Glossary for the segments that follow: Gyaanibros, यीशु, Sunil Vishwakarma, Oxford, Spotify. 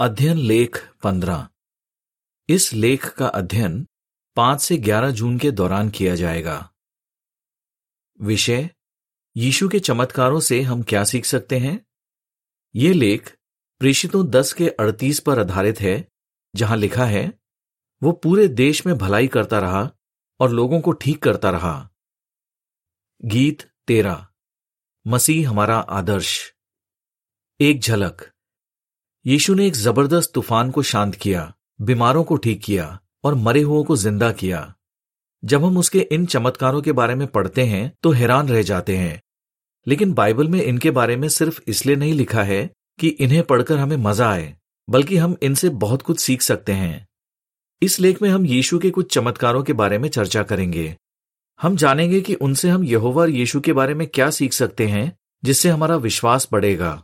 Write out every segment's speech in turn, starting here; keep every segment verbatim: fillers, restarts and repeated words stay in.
अध्ययन लेख पंद्रह। इस लेख का अध्ययन पांच से ग्यारह जून के दौरान किया जाएगा। विषय: यीशु के चमत्कारों से हम क्या सीख सकते हैं। ये लेख प्रेषितों दस के अड़तीस पर आधारित है, जहां लिखा है, वो पूरे देश में भलाई करता रहा और लोगों को ठीक करता रहा। गीत तेरह, मसीह हमारा आदर्श। एक झलक। यीशु ने एक जबरदस्त तूफान को शांत किया, बीमारों को ठीक किया और मरे हुओं को जिंदा किया। जब हम उसके इन चमत्कारों के बारे में पढ़ते हैं तो हैरान रह जाते हैं, लेकिन बाइबल में इनके बारे में सिर्फ इसलिए नहीं लिखा है कि इन्हें पढ़कर हमें मजा आए, बल्कि हम इनसे बहुत कुछ सीख सकते हैं। इस लेख में हम यीशु के कुछ चमत्कारों के बारे में चर्चा करेंगे। हम जानेंगे कि उनसे हम यहोवा और यीशु के बारे में क्या सीख सकते हैं जिससे हमारा विश्वास बढ़ेगा।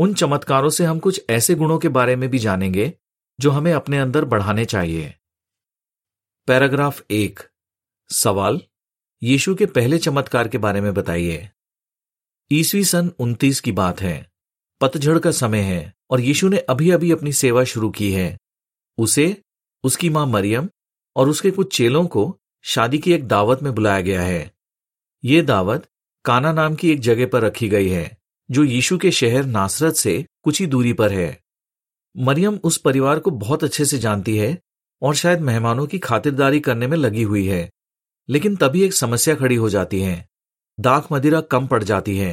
उन चमत्कारों से हम कुछ ऐसे गुणों के बारे में भी जानेंगे जो हमें अपने अंदर बढ़ाने चाहिए। पैराग्राफ एक। सवाल: यीशु के पहले चमत्कार के बारे में बताइए। ईसवी सन उनतीस की बात है। पतझड़ का समय है और यीशु ने अभी अभी अपनी सेवा शुरू की है। उसे, उसकी मां मरियम और उसके कुछ चेलों को शादी की एक दावत में बुलाया गया है। ये दावत काना नाम की एक जगह पर रखी गई है, जो यीशु के शहर नासरत से कुछ ही दूरी पर है। मरियम उस परिवार को बहुत अच्छे से जानती है और शायद मेहमानों की खातिरदारी करने में लगी हुई है, लेकिन तभी एक समस्या खड़ी हो जाती है। दाख मदिरा कम पड़ जाती है।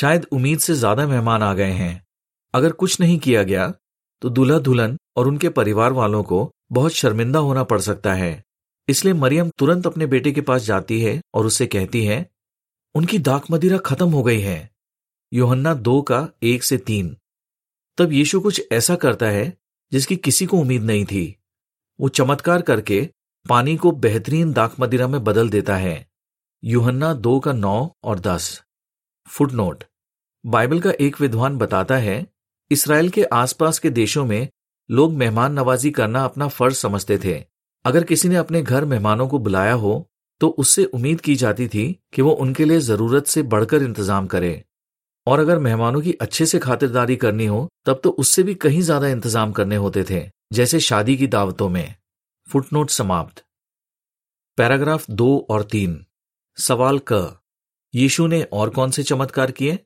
शायद उम्मीद से ज्यादा मेहमान आ गए हैं। अगर कुछ नहीं किया गया तो दूल्हा दुल्हन और उनके परिवार वालों को बहुत शर्मिंदा होना पड़ सकता है। इसलिए मरियम तुरंत अपने बेटे के पास जाती है और उससे कहती है, उनकी दाख मदिरा खत्म हो गई है। यूहन्ना दो का एक से तीन। तब यीशु कुछ ऐसा करता है जिसकी किसी को उम्मीद नहीं थी। वो चमत्कार करके पानी को बेहतरीन दाख मदिरा में बदल देता है। यूहन्ना दो का नौ और दस। फुटनोट: बाइबल का एक विद्वान बताता है, इसराइल के आसपास के देशों में लोग मेहमान नवाजी करना अपना फर्ज समझते थे। अगर किसी ने अपने घर मेहमानों को बुलाया हो तो उससे उम्मीद की जाती थी कि वो उनके लिए जरूरत से बढ़कर इंतजाम करे, और अगर मेहमानों की अच्छे से खातिरदारी करनी हो तब तो उससे भी कहीं ज्यादा इंतजाम करने होते थे, जैसे शादी की दावतों में। फुटनोट समाप्त। पैराग्राफ दो और तीन। सवाल क: यीशु ने और कौन से चमत्कार किए।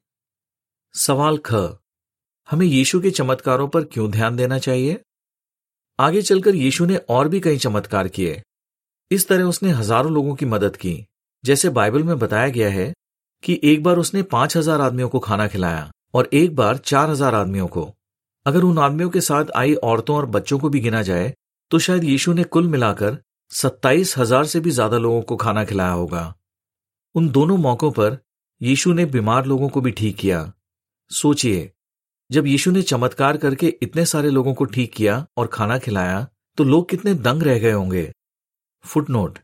सवाल ख: हमें यीशु के चमत्कारों पर क्यों ध्यान देना चाहिए। आगे चलकर यीशु ने और भी कई चमत्कार किए। इस तरह उसने हजारों लोगों की मदद की। जैसे बाइबल में बताया गया है कि एक बार उसने पांच हजार आदमियों को खाना खिलाया और एक बार चार हजार आदमियों को। अगर उन आदमियों के साथ आई औरतों और बच्चों को भी गिना जाए तो शायद यीशु ने कुल मिलाकर सत्ताईस हजार से भी ज्यादा लोगों को खाना खिलाया होगा। उन दोनों मौकों पर यीशु ने बीमार लोगों को भी ठीक किया। सोचिए, जब यीशु ने चमत्कार करके इतने सारे लोगों को ठीक किया और खाना खिलाया तो लोग कितने दंग रह गए होंगे। फुटनोट: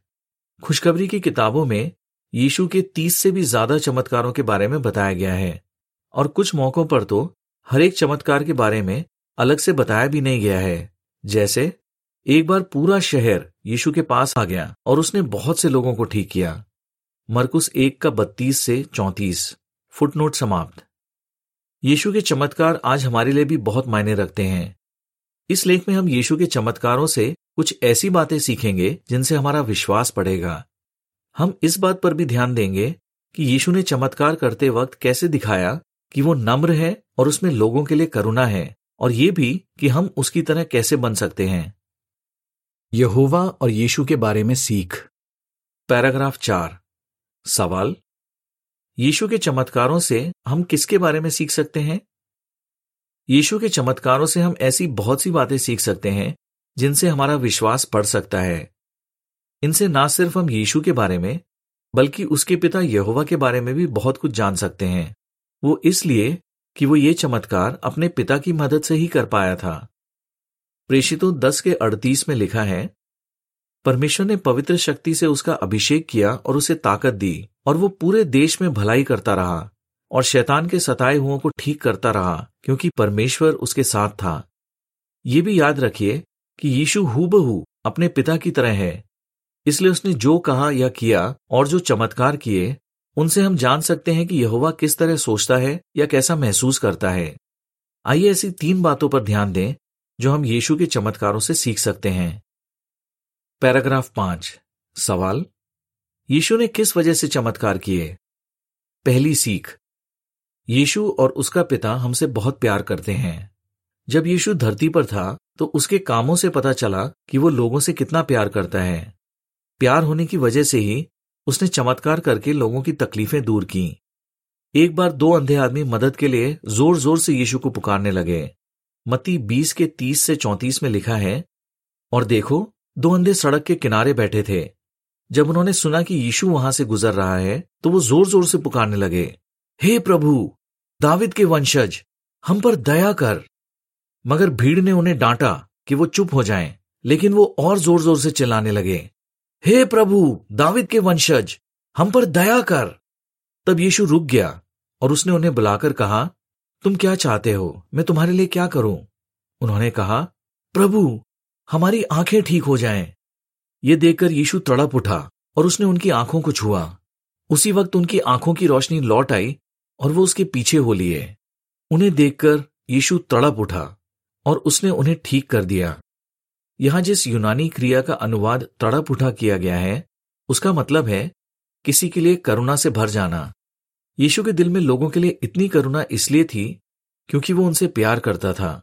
खुशखबरी की किताबों में यीशु के तीस से भी ज्यादा चमत्कारों के बारे में बताया गया है, और कुछ मौकों पर तो हर एक चमत्कार के बारे में अलग से बताया भी नहीं गया है। जैसे एक बार पूरा शहर यीशु के पास आ गया और उसने बहुत से लोगों को ठीक किया। मरकुस एक का बत्तीस से चौंतीस। फुटनोट समाप्त। यीशु के चमत्कार आज हमारे लिए भी बहुत मायने रखते हैं। इस लेख में हम यीशु के चमत्कारों से कुछ ऐसी बातें सीखेंगे जिनसे हमारा विश्वास बढ़ेगा। हम इस बात पर भी ध्यान देंगे कि यीशु ने चमत्कार करते वक्त कैसे दिखाया कि वो नम्र है और उसमें लोगों के लिए करुणा है, और ये भी कि हम उसकी तरह कैसे बन सकते हैं। यहोवा और यीशु के बारे में सीख। पैराग्राफ चार। सवाल: यीशु के चमत्कारों से हम किसके बारे में सीख सकते हैं। यीशु के चमत्कारों से हम ऐसी बहुत सी बातें सीख सकते हैं जिनसे हमारा विश्वास बढ़ सकता है। इनसे ना सिर्फ हम यीशु के बारे में बल्कि उसके पिता यहोवा के बारे में भी बहुत कुछ जान सकते हैं। वो इसलिए कि वो ये चमत्कार अपने पिता की मदद से ही कर पाया था। प्रेषितों दस के अड़तीस में लिखा है, परमेश्वर ने पवित्र शक्ति से उसका अभिषेक किया और उसे ताकत दी, और वो पूरे देश में भलाई करता रहा और शैतान के सताए हुओं को ठीक करता रहा, क्योंकि परमेश्वर उसके साथ था। ये भी याद रखिए कि यीशु हूबहू अपने पिता की तरह है, इसलिए उसने जो कहा या किया और जो चमत्कार किए उनसे हम जान सकते हैं कि यहोवा किस तरह सोचता है या कैसा महसूस करता है। आइए ऐसी तीन बातों पर ध्यान दें जो हम यीशु के चमत्कारों से सीख सकते हैं। पैराग्राफ पांच, सवाल, यीशु ने किस वजह से चमत्कार किए? पहली सीख, यीशु और उसका पिता हमसे बहुत प्यार करते हैं। जब यीशु धरती पर था तो उसके कामों से पता चला कि वो लोगों से कितना प्यार करता है। प्यार होने की वजह से ही उसने चमत्कार करके लोगों की तकलीफें दूर की। एक बार दो अंधे आदमी मदद के लिए जोर जोर से यीशु को पुकारने लगे। मत्ती बीस के तीस से चौंतीस में लिखा है, और देखो दो अंधे सड़क के किनारे बैठे थे। जब उन्होंने सुना कि यीशु वहां से गुजर रहा है तो वो जोर जोर से पुकारने लगे, हे प्रभु, दाविद के वंशज, हम पर दया कर। मगर भीड़ ने उन्हें डांटा कि वो चुप हो जाएं, लेकिन वो और जोर जोर से चिल्लाने लगे, हे प्रभु, दाविद के वंशज, हम पर दया कर। तब यीशु रुक गया और उसने उन्हें बुलाकर कहा, तुम क्या चाहते हो, मैं तुम्हारे लिए क्या करूं? उन्होंने कहा, प्रभु, हमारी आंखें ठीक हो जाएं। ये देखकर यीशु तड़प उठा और उसने उनकी आंखों को छुआ। उसी वक्त उनकी आंखों की रोशनी लौट आई और वो उसके पीछे हो लिए। उन्हें देखकर यीशु तड़प उठा और उसने उन्हें ठीक कर दिया। यहां जिस यूनानी क्रिया का अनुवाद तड़प उठा किया गया है, उसका मतलब है किसी के लिए करुणा से भर जाना। यीशु के दिल में लोगों के लिए इतनी करुणा इसलिए थी क्योंकि वो उनसे प्यार करता था।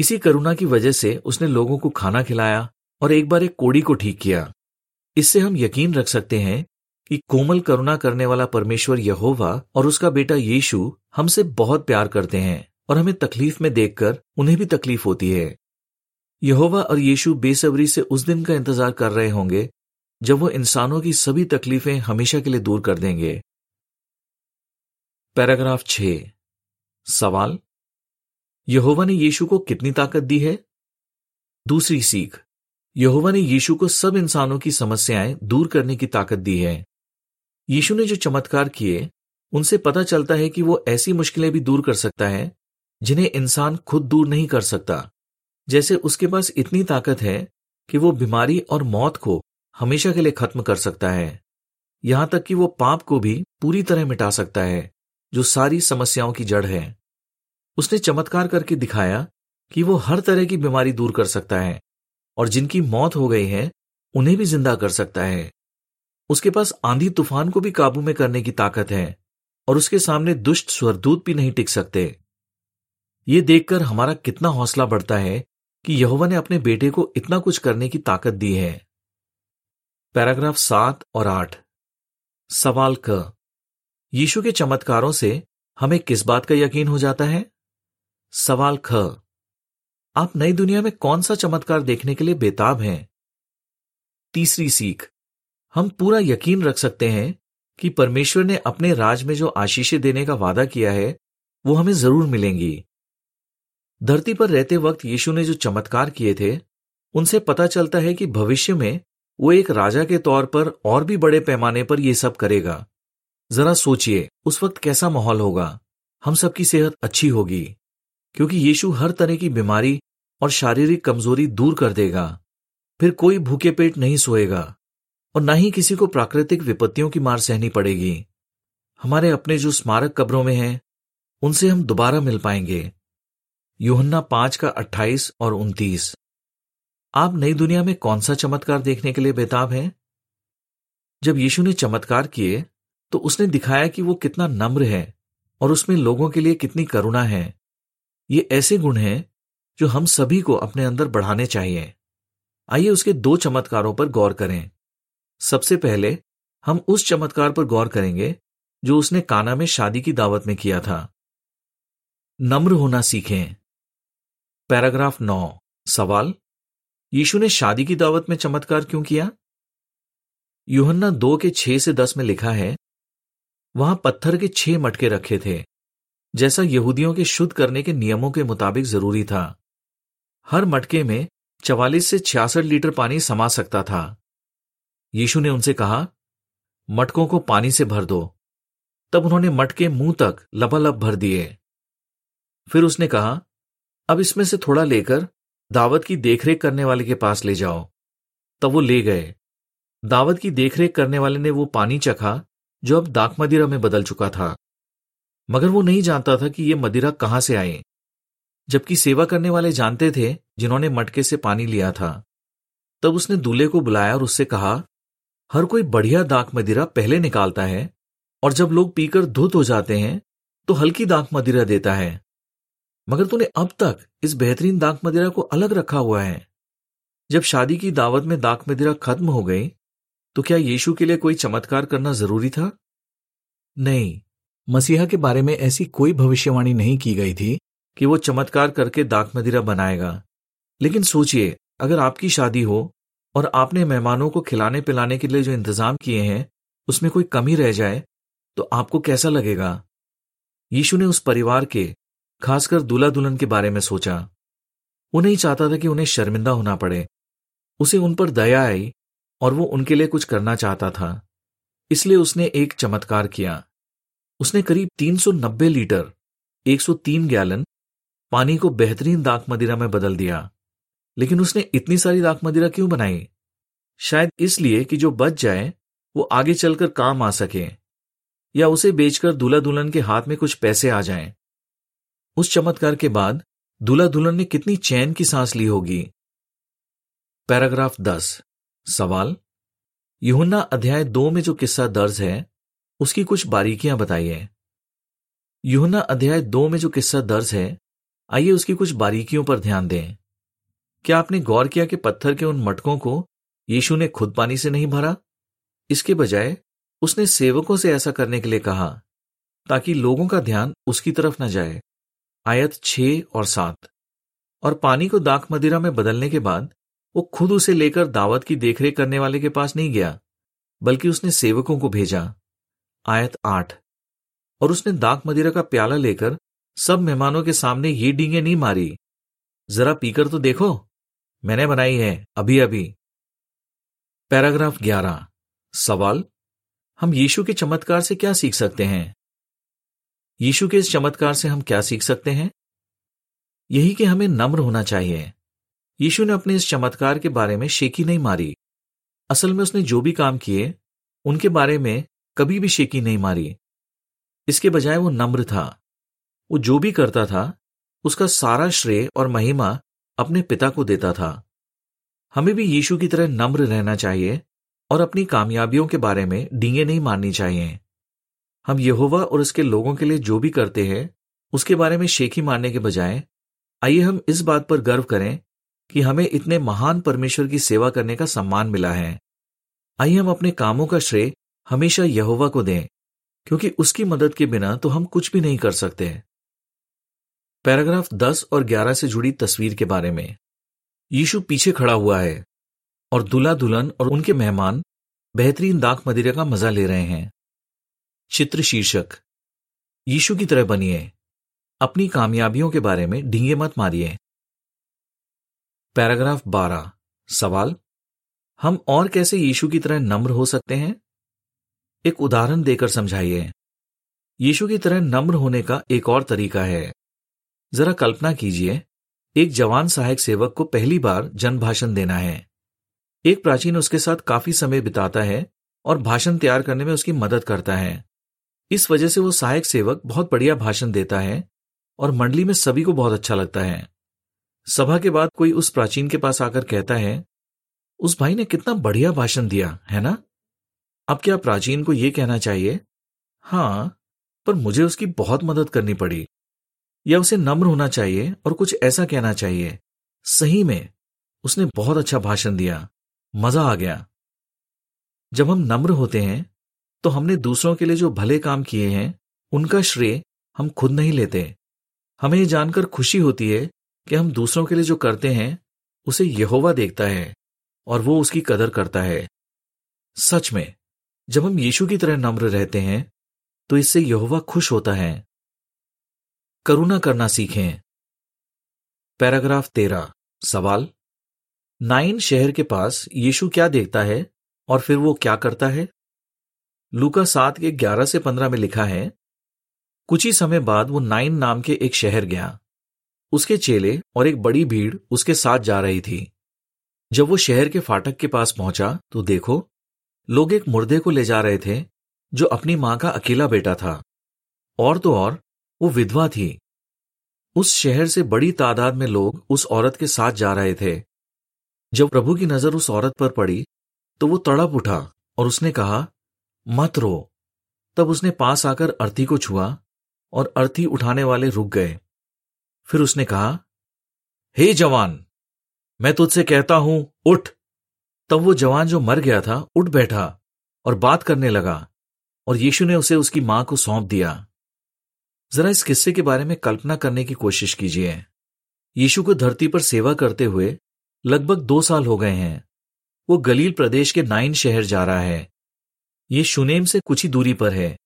इसी करुणा की वजह से उसने लोगों को खाना खिलाया और एक बार एक कोढ़ी को ठीक किया। इससे हम यकीन रख सकते हैं कि कोमल करुणा करने वाला परमेश्वर यहोवा और उसका बेटा यीशु हमसे बहुत प्यार करते हैं और हमें तकलीफ में देखकर उन्हें भी तकलीफ होती है। यहोवा और यीशु बेसब्री से उस दिन का इंतजार कर रहे होंगे जब वो इंसानों की सभी तकलीफें हमेशा के लिए दूर कर देंगे। पैराग्राफ छह, सवाल, यहोवा ने यीशु को कितनी ताकत दी है? दूसरी सीख, यहोवा ने यीशु को सब इंसानों की समस्याएं दूर करने की ताकत दी है। यीशु ने जो चमत्कार किए उनसे पता चलता है कि वो ऐसी मुश्किलें भी दूर कर सकता है जिन्हें इंसान खुद दूर नहीं कर सकता। जैसे उसके पास इतनी ताकत है कि वो बीमारी और मौत को हमेशा के लिए खत्म कर सकता है, यहां तक कि वो पाप को भी पूरी तरह मिटा सकता है जो सारी समस्याओं की जड़ है। उसने चमत्कार करके दिखाया कि वो हर तरह की बीमारी दूर कर सकता है और जिनकी मौत हो गई है उन्हें भी जिंदा कर सकता है। उसके पास आंधी तूफान को भी काबू में करने की ताकत है और उसके सामने दुष्ट स्वर्गदूत भी नहीं टिक सकते। ये देखकर हमारा कितना हौसला बढ़ता है कि यहोवा ने अपने बेटे को इतना कुछ करने की ताकत दी है। पैराग्राफ सात और आठ, सवाल क, यीशु के चमत्कारों से हमें किस बात का यकीन हो जाता है? सवाल ख, आप नई दुनिया में कौन सा चमत्कार देखने के लिए बेताब हैं? तीसरी सीख, हम पूरा यकीन रख सकते हैं कि परमेश्वर ने अपने राज में जो आशीषें देने का वादा किया है वो हमें जरूर मिलेंगी। धरती पर रहते वक्त यीशु ने जो चमत्कार किए थे उनसे पता चलता है कि भविष्य में वो एक राजा के तौर पर और भी बड़े पैमाने पर ये सब करेगा। जरा सोचिए उस वक्त कैसा माहौल होगा, हम सबकी सेहत अच्छी होगी क्योंकि यीशु हर तरह की बीमारी और शारीरिक कमजोरी दूर कर देगा। फिर कोई भूखे पेट नहीं सोएगा और ना ही किसी को प्राकृतिक विपत्तियों की मार सहनी पड़ेगी। हमारे अपने जो स्मारक कब्रों में हैं उनसे हम दोबारा मिल पाएंगे। यूहन्ना पांच का अट्ठाईस और उनतीस। आप नई दुनिया में कौन सा चमत्कार देखने के लिए बेताब हैं? जब यीशु ने चमत्कार किए तो उसने दिखाया कि वो कितना नम्र है और उसमें लोगों के लिए कितनी करुणा है। ये ऐसे गुण हैं जो हम सभी को अपने अंदर बढ़ाने चाहिए। आइए उसके दो चमत्कारों पर गौर करें। सबसे पहले हम उस चमत्कार पर गौर करेंगे जो उसने काना में शादी की दावत में किया था। नम्र होना सीखें। पैराग्राफ नौ, सवाल, यीशु ने शादी की दावत में चमत्कार क्यों किया? यूहन्ना दो के छह से दस में लिखा है, वहां पत्थर के छह मटके रखे थे जैसा यहूदियों के शुद्ध करने के नियमों के मुताबिक जरूरी था। हर मटके में चवालीस से छियासठ लीटर पानी समा सकता था। यीशु ने उनसे कहा, मटकों को पानी से भर दो। तब उन्होंने मटके मुंह तक लबालब भर दिए। फिर उसने कहा, अब इसमें से थोड़ा लेकर दावत की देखरेख करने वाले के पास ले जाओ। तब वो ले गए। दावत की देखरेख करने वाले ने वो पानी चखा जो अब दाख मदिरा में बदल चुका था, मगर वो नहीं जानता था कि ये मदिरा कहां से आए, जबकि सेवा करने वाले जानते थे जिन्होंने मटके से पानी लिया था। तब उसने दूल्हे को बुलाया और उससे कहा, हर कोई बढ़िया दाख मदिरा पहले निकालता है और जब लोग पीकर धुत हो जाते हैं तो हल्की दाख मदिरा देता है, मगर तूने अब तक इस बेहतरीन दाख मदिरा को अलग रखा हुआ है। जब शादी की दावत में दाख मदिरा खत्म हो गई तो क्या यीशु के लिए कोई चमत्कार करना जरूरी था? नहीं, मसीहा के बारे में ऐसी कोई भविष्यवाणी नहीं की गई थी कि वो चमत्कार करके दाख मदिरा बनाएगा। लेकिन सोचिए, अगर आपकी शादी हो और आपने मेहमानों को खिलाने पिलाने के लिए जो इंतजाम किए हैं उसमें कोई कमी रह जाए तो आपको कैसा लगेगा? यीशु ने उस परिवार के, खासकर दूल्हा दुल्हन के बारे में सोचा। वो नहीं चाहता था कि उन्हें शर्मिंदा होना पड़े। उसे उन पर दया आई और वो उनके लिए कुछ करना चाहता था, इसलिए उसने एक चमत्कार किया। उसने करीब तीन सौ नब्बे लीटर एक सौ तीन गैलन पानी को बेहतरीन दाख मदिरा में बदल दिया। लेकिन उसने इतनी सारी दाख मदिरा क्यों बनाई? शायद इसलिए कि जो बच जाए वो आगे चलकर काम आ सके या उसे बेचकर दूल्हा दुल्हन के हाथ में कुछ पैसे आ जाएं। उस चमत्कार के बाद दूल्हा दुल्हन ने कितनी चैन की सांस ली होगी। पैराग्राफ दस, सवाल, यूहन्ना अध्याय दो में जो किस्सा दर्ज है उसकी कुछ बारीकियां बताइए। यूहन्ना अध्याय दो में जो किस्सा दर्ज है, आइए उसकी कुछ बारीकियों पर ध्यान दें। क्या आपने गौर किया कि पत्थर के उन मटकों को यीशु ने खुद पानी से नहीं भरा? इसके बजाय उसने सेवकों से ऐसा करने के लिए कहा ताकि लोगों का ध्यान उसकी तरफ न जाए। आयत छह और सात। और पानी को दाख मदिरा में बदलने के बाद वो खुद उसे लेकर दावत की देखरेख करने वाले के पास नहीं गया, बल्कि उसने सेवकों को भेजा। आयत आठ। और उसने दाख मदिरा का प्याला लेकर सब मेहमानों के सामने ये डींगे नहीं मारी, जरा पीकर तो देखो, मैंने बनाई है अभी अभी। पैराग्राफ ग्यारह, सवाल, हम यीशु के चमत्कार से क्या सीख सकते हैं? यीशु के इस चमत्कार से हम क्या सीख सकते हैं? यही कि हमें नम्र होना चाहिए। यीशु ने अपने इस चमत्कार के बारे में शेखी नहीं मारी। असल में उसने जो भी काम किए उनके बारे में कभी भी शेखी नहीं मारी। इसके बजाय वो नम्र था। वो जो भी करता था उसका सारा श्रेय और महिमा अपने पिता को देता था। हमें भी यीशु की तरह नम्र रहना चाहिए और अपनी कामयाबियों के बारे में डींगे नहीं मारनी चाहिए। हम यहोवा और उसके लोगों के लिए जो भी करते हैं उसके बारे में शेखी मारने के बजाय आइए हम इस बात पर गर्व करें कि हमें इतने महान परमेश्वर की सेवा करने का सम्मान मिला है। आइए हम अपने कामों का श्रेय हमेशा यहोवा को दें, क्योंकि उसकी मदद के बिना तो हम कुछ भी नहीं कर सकते। पैराग्राफ दस और ग्यारह से जुड़ी तस्वीर के बारे में। यीशु पीछे खड़ा हुआ है और दूल्हा दुल्हन और उनके मेहमान बेहतरीन दाख मदिरा का मजा ले रहे हैं। चित्र शीर्षक, यीशु की तरह बनिए, अपनी कामयाबियों के बारे में डींगे मत मारिए। पैराग्राफ बारह, सवाल, हम और कैसे यीशु की तरह नम्र हो सकते हैं? एक उदाहरण देकर समझाइए। यीशु की तरह नम्र होने का एक और तरीका है। जरा कल्पना कीजिए, एक जवान सहायक सेवक को पहली बार जनभाषण देना है। एक प्राचीन उसके साथ काफी समय बिताता है और भाषण तैयार करने में उसकी मदद करता है। इस वजह से वो सहायक सेवक बहुत बढ़िया भाषण देता है और मंडली में सभी को बहुत अच्छा लगता है। सभा के बाद कोई उस प्राचीन के पास आकर कहता है, उस भाई ने कितना बढ़िया भाषण दिया, है ना? अब क्या प्राचीन को यह कहना चाहिए, हाँ, पर मुझे उसकी बहुत मदद करनी पड़ी? या उसे नम्र होना चाहिए और कुछ ऐसा कहना चाहिए, सही में उसने बहुत अच्छा भाषण दिया, मजा आ गया। जब हम नम्र होते हैं तो हमने दूसरों के लिए जो भले काम किए हैं उनका श्रेय हम खुद नहीं लेते। हमें ये जानकर खुशी होती है कि हम दूसरों के लिए जो करते हैं उसे यहोवा देखता है और वो उसकी कदर करता है। सच में, जब हम यीशु की तरह नम्र रहते हैं तो इससे यहोवा खुश होता है। करुणा करना सीखें। पैराग्राफ तेरह, सवाल, नाइन शहर के पास यीशु क्या देखता है और फिर वो क्या करता है? लूका सात के ग्यारह से पंद्रह में लिखा है, कुछ ही समय बाद वो नाइन नाम के एक शहर गया। उसके चेले और एक बड़ी भीड़ उसके साथ जा रही थी। जब वो शहर के फाटक के पास पहुंचा तो देखो, लोग एक मुर्दे को ले जा रहे थे जो अपनी मां का अकेला बेटा था, और तो और वो विधवा थी। उस शहर से बड़ी तादाद में लोग उस औरत के साथ जा रहे थे। जब प्रभु की नजर उस औरत पर पड़ी तो वो तड़प उठा और उसने कहा, मत रो। तब उसने पास आकर अर्थी को छुआ और अर्थी उठाने वाले रुक गए। फिर उसने कहा, हे जवान, मैं तुझसे कहता हूं, उठ। तब वो जवान जो मर गया था उठ बैठा और बात करने लगा, और यीशु ने उसे उसकी मां को सौंप दिया। जरा इस किस्से के बारे में कल्पना करने की कोशिश कीजिए। यीशु को धरती पर सेवा करते हुए लगभग दो साल हो गए हैं। वो गलील प्रदेश के नाइन शहर जा रहा है। ये शूनेम से कुछ ही दूरी पर है,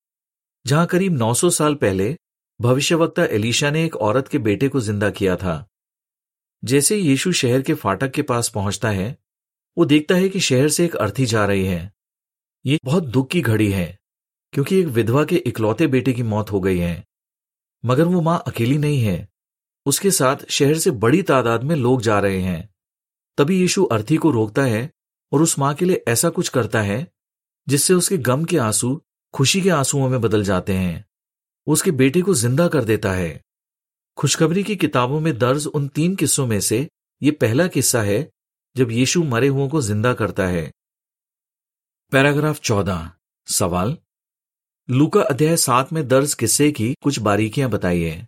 जहां करीब नौ सौ साल पहले भविष्यवक्ता एलीशा ने एक औरत के बेटे को जिंदा किया था। जैसे यीशु शहर के फाटक के पास पहुंचता है, वो देखता है कि शहर से एक अर्थी जा रही है। ये बहुत दुख की घड़ी है, क्योंकि एक विधवा के इकलौते बेटे की मौत हो गई है। मगर वो मां अकेली नहीं है, उसके साथ शहर से बड़ी तादाद में लोग जा रहे हैं। तभी यीशु अर्थी को रोकता है और उस मां के लिए ऐसा कुछ करता है जिससे उसके गम के आंसू खुशी के आंसुओं में बदल जाते हैं। उसके बेटे को जिंदा कर देता है। खुशखबरी की किताबों में दर्ज उन तीन किस्सों में से ये पहला किस्सा है जब यीशु मरे हुओं को जिंदा करता है। पैराग्राफ चौदह, सवाल। लूका अध्याय सात में दर्ज किस्से की कुछ बारीकियां बताइए।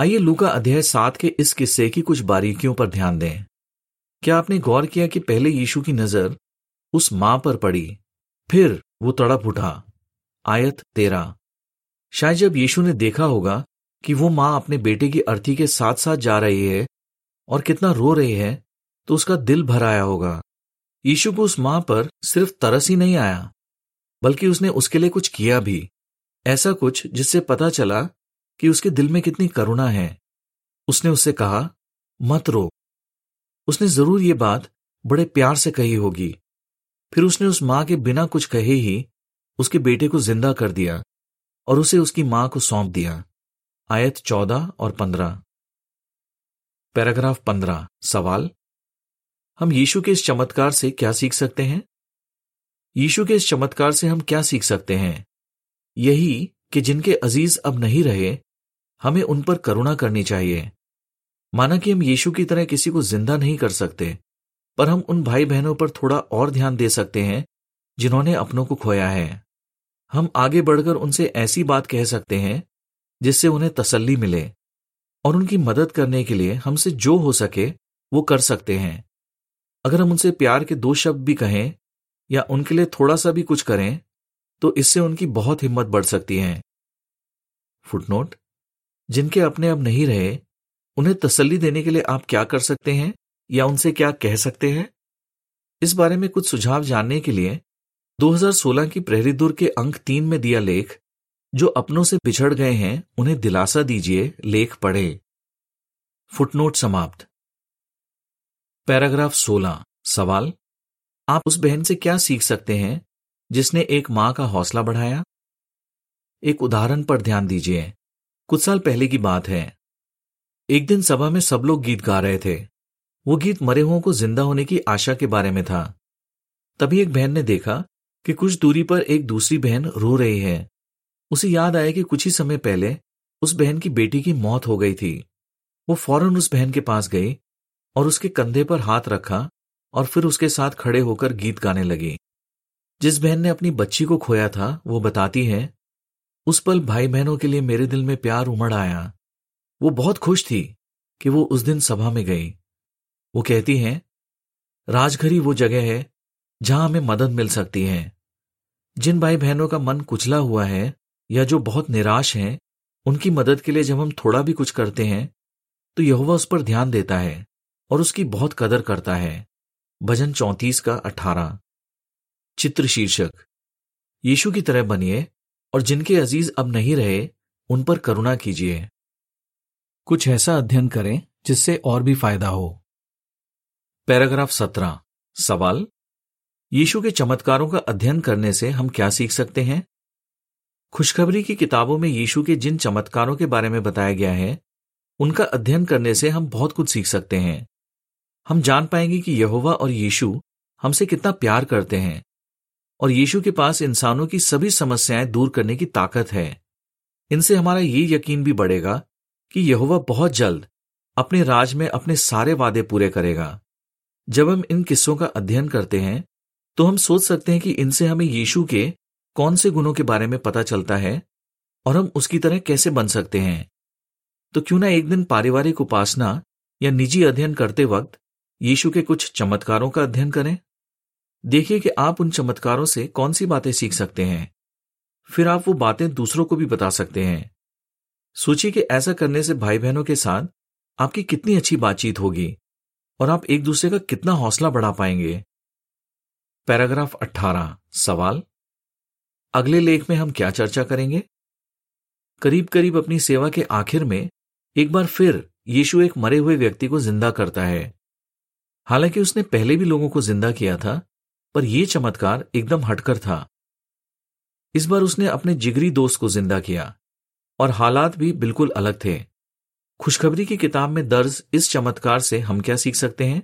आइए लूका अध्याय सात के इस किस्से की कुछ बारीकियों पर ध्यान दें। क्या आपने गौर किया कि पहले यीशु की नजर उस मां पर पड़ी, फिर वो तड़प उठा। आयत तेरह। शायद जब यीशु ने देखा होगा कि वो मां अपने बेटे की अर्थी के साथ साथ जा रही है और कितना रो रही है, तो उसका दिल भर आया होगा। यीशु को उस मां पर सिर्फ तरस ही नहीं आया, बल्कि उसने उसके लिए कुछ किया भी, ऐसा कुछ जिससे पता चला कि उसके दिल में कितनी करुणा है। उसने उससे कहा, मत रो। उसने जरूर ये बात बड़े प्यार से कही होगी। फिर उसने उस मां के बिना कुछ कहे ही उसके बेटे को जिंदा कर दिया और उसे उसकी मां को सौंप दिया। आयत चौदह और पंद्रह। पैराग्राफ पंद्रह, सवाल। हम यीशु के इस चमत्कार से क्या सीख सकते हैं? यीशु के इस चमत्कार से हम क्या सीख सकते हैं? यही कि जिनके अजीज अब नहीं रहे, हमें उन पर करुणा करनी चाहिए। माना कि हम यीशु की तरह किसी को जिंदा नहीं कर सकते, पर हम उन भाई बहनों पर थोड़ा और ध्यान दे सकते हैं जिन्होंने अपनों को खोया है। हम आगे बढ़कर उनसे ऐसी बात कह सकते हैं जिससे उन्हें तसल्ली मिले, और उनकी मदद करने के लिए हमसे जो हो सके वो कर सकते हैं। अगर हम उनसे प्यार के दो शब्द भी कहें या उनके लिए थोड़ा सा भी कुछ करें, तो इससे उनकी बहुत हिम्मत बढ़ सकती है। फुटनोट: जिनके अपने अब नहीं रहे, उन्हें तसल्ली देने के लिए आप क्या कर सकते हैं या उनसे क्या कह सकते हैं? इस बारे में कुछ सुझाव जानने के लिए दो हज़ार सोलह की प्रहरीदूर के अंक तीन में दिया लेख, जो अपनों से बिछड़ गए हैं उन्हें दिलासा दीजिए, लेख पढ़ें। फुटनोट समाप्त। पैराग्राफ सोलह, सवाल। आप उस बहन से क्या सीख सकते हैं जिसने एक मां का हौसला बढ़ाया? एक उदाहरण पर ध्यान दीजिए। कुछ साल पहले की बात है। एक दिन सभा में सब लोग गीत गा रहे थे। वो गीत मरे हुओं को जिंदा होने की आशा के बारे में था। तभी एक बहन ने देखा कि कुछ दूरी पर एक दूसरी बहन रो रही है। उसे याद आया कि कुछ ही समय पहले उस बहन की बेटी की मौत हो गई थी। वो फौरन उस बहन के पास गई और उसके कंधे पर हाथ रखा और फिर उसके साथ खड़े होकर गीत गाने लगी। जिस बहन ने अपनी बच्ची को खोया था, वो बताती है, उस पल भाई बहनों के लिए मेरे दिल में प्यार उमड़ आया। वो बहुत खुश थी कि वो उस दिन सभा में गई। वो कहती हैं, राजघरी वो जगह है जहां हमें मदद मिल सकती है। जिन भाई बहनों का मन कुचला हुआ है या जो बहुत निराश हैं, उनकी मदद के लिए जब हम थोड़ा भी कुछ करते हैं, तो यहोवा उस पर ध्यान देता है और उसकी बहुत कदर करता है। भजन चौंतीस का अठारह। चित्र शीर्षक: यीशु की तरह बनिए और जिनके अजीज अब नहीं रहे, उन पर करुणा कीजिए। कुछ ऐसा अध्ययन करें जिससे और भी फायदा हो। पैराग्राफ सत्रह, सवाल। यीशु के चमत्कारों का अध्ययन करने से हम क्या सीख सकते हैं? खुशखबरी की किताबों में यीशु के जिन चमत्कारों के बारे में बताया गया है, उनका अध्ययन करने से हम बहुत कुछ सीख सकते हैं। हम जान पाएंगे कि यहोवा और यीशु हमसे कितना प्यार करते हैं, और यीशु के पास इंसानों की सभी समस्याएं दूर करने की ताकत है। इनसे हमारा ये यकीन भी बढ़ेगा कि यहोवा बहुत जल्द अपने राज में अपने सारे वादे पूरे करेगा। जब हम इन किस्सों का अध्ययन करते हैं तो हम सोच सकते हैं कि इनसे हमें यीशु के कौन से गुणों के बारे में पता चलता है और हम उसकी तरह कैसे बन सकते हैं। तो क्यों ना एक दिन पारिवारिक उपासना या निजी अध्ययन करते वक्त यीशु के कुछ चमत्कारों का अध्ययन करें। देखिए कि आप उन चमत्कारों से कौन सी बातें सीख सकते हैं, फिर आप वो बातें दूसरों को भी बता सकते हैं। सोचिए कि ऐसा करने से भाई बहनों के साथ आपकी कितनी अच्छी बातचीत होगी और आप एक दूसरे का कितना हौसला बढ़ा पाएंगे। पैराग्राफ अठारह, सवाल। अगले लेख में हम क्या चर्चा करेंगे? करीब करीब अपनी सेवा के आखिर में एक बार फिर यीशु एक मरे हुए व्यक्ति को जिंदा करता है। हालांकि उसने पहले भी लोगों को जिंदा किया था, पर यह चमत्कार एकदम हटकर था। इस बार उसने अपने जिगरी दोस्त को जिंदा किया और हालात भी बिल्कुल अलग थे। खुशखबरी की किताब में दर्ज इस चमत्कार से हम क्या सीख सकते हैं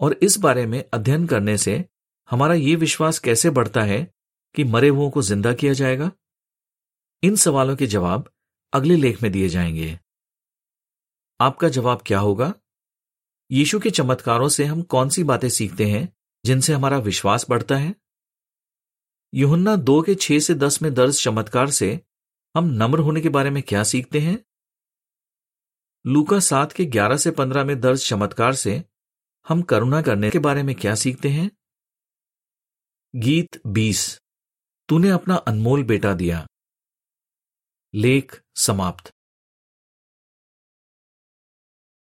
और इस बारे में अध्ययन करने से हमारा ये विश्वास कैसे बढ़ता है कि मरे हुओं को जिंदा किया जाएगा? इन सवालों के जवाब अगले लेख में दिए जाएंगे। आपका जवाब क्या होगा? यीशु के चमत्कारों से हम कौन सी बातें सीखते हैं जिनसे हमारा विश्वास बढ़ता है? यूहन्ना दो के छह से दस में दर्ज चमत्कार से हम नम्र होने के बारे में क्या सीखते हैं? लूका सात के ग्यारह से पंद्रह में दर्ज चमत्कार से हम करुणा करने के बारे में क्या सीखते हैं? गीत बीस, तूने अपना अनमोल बेटा दिया। लेख समाप्त।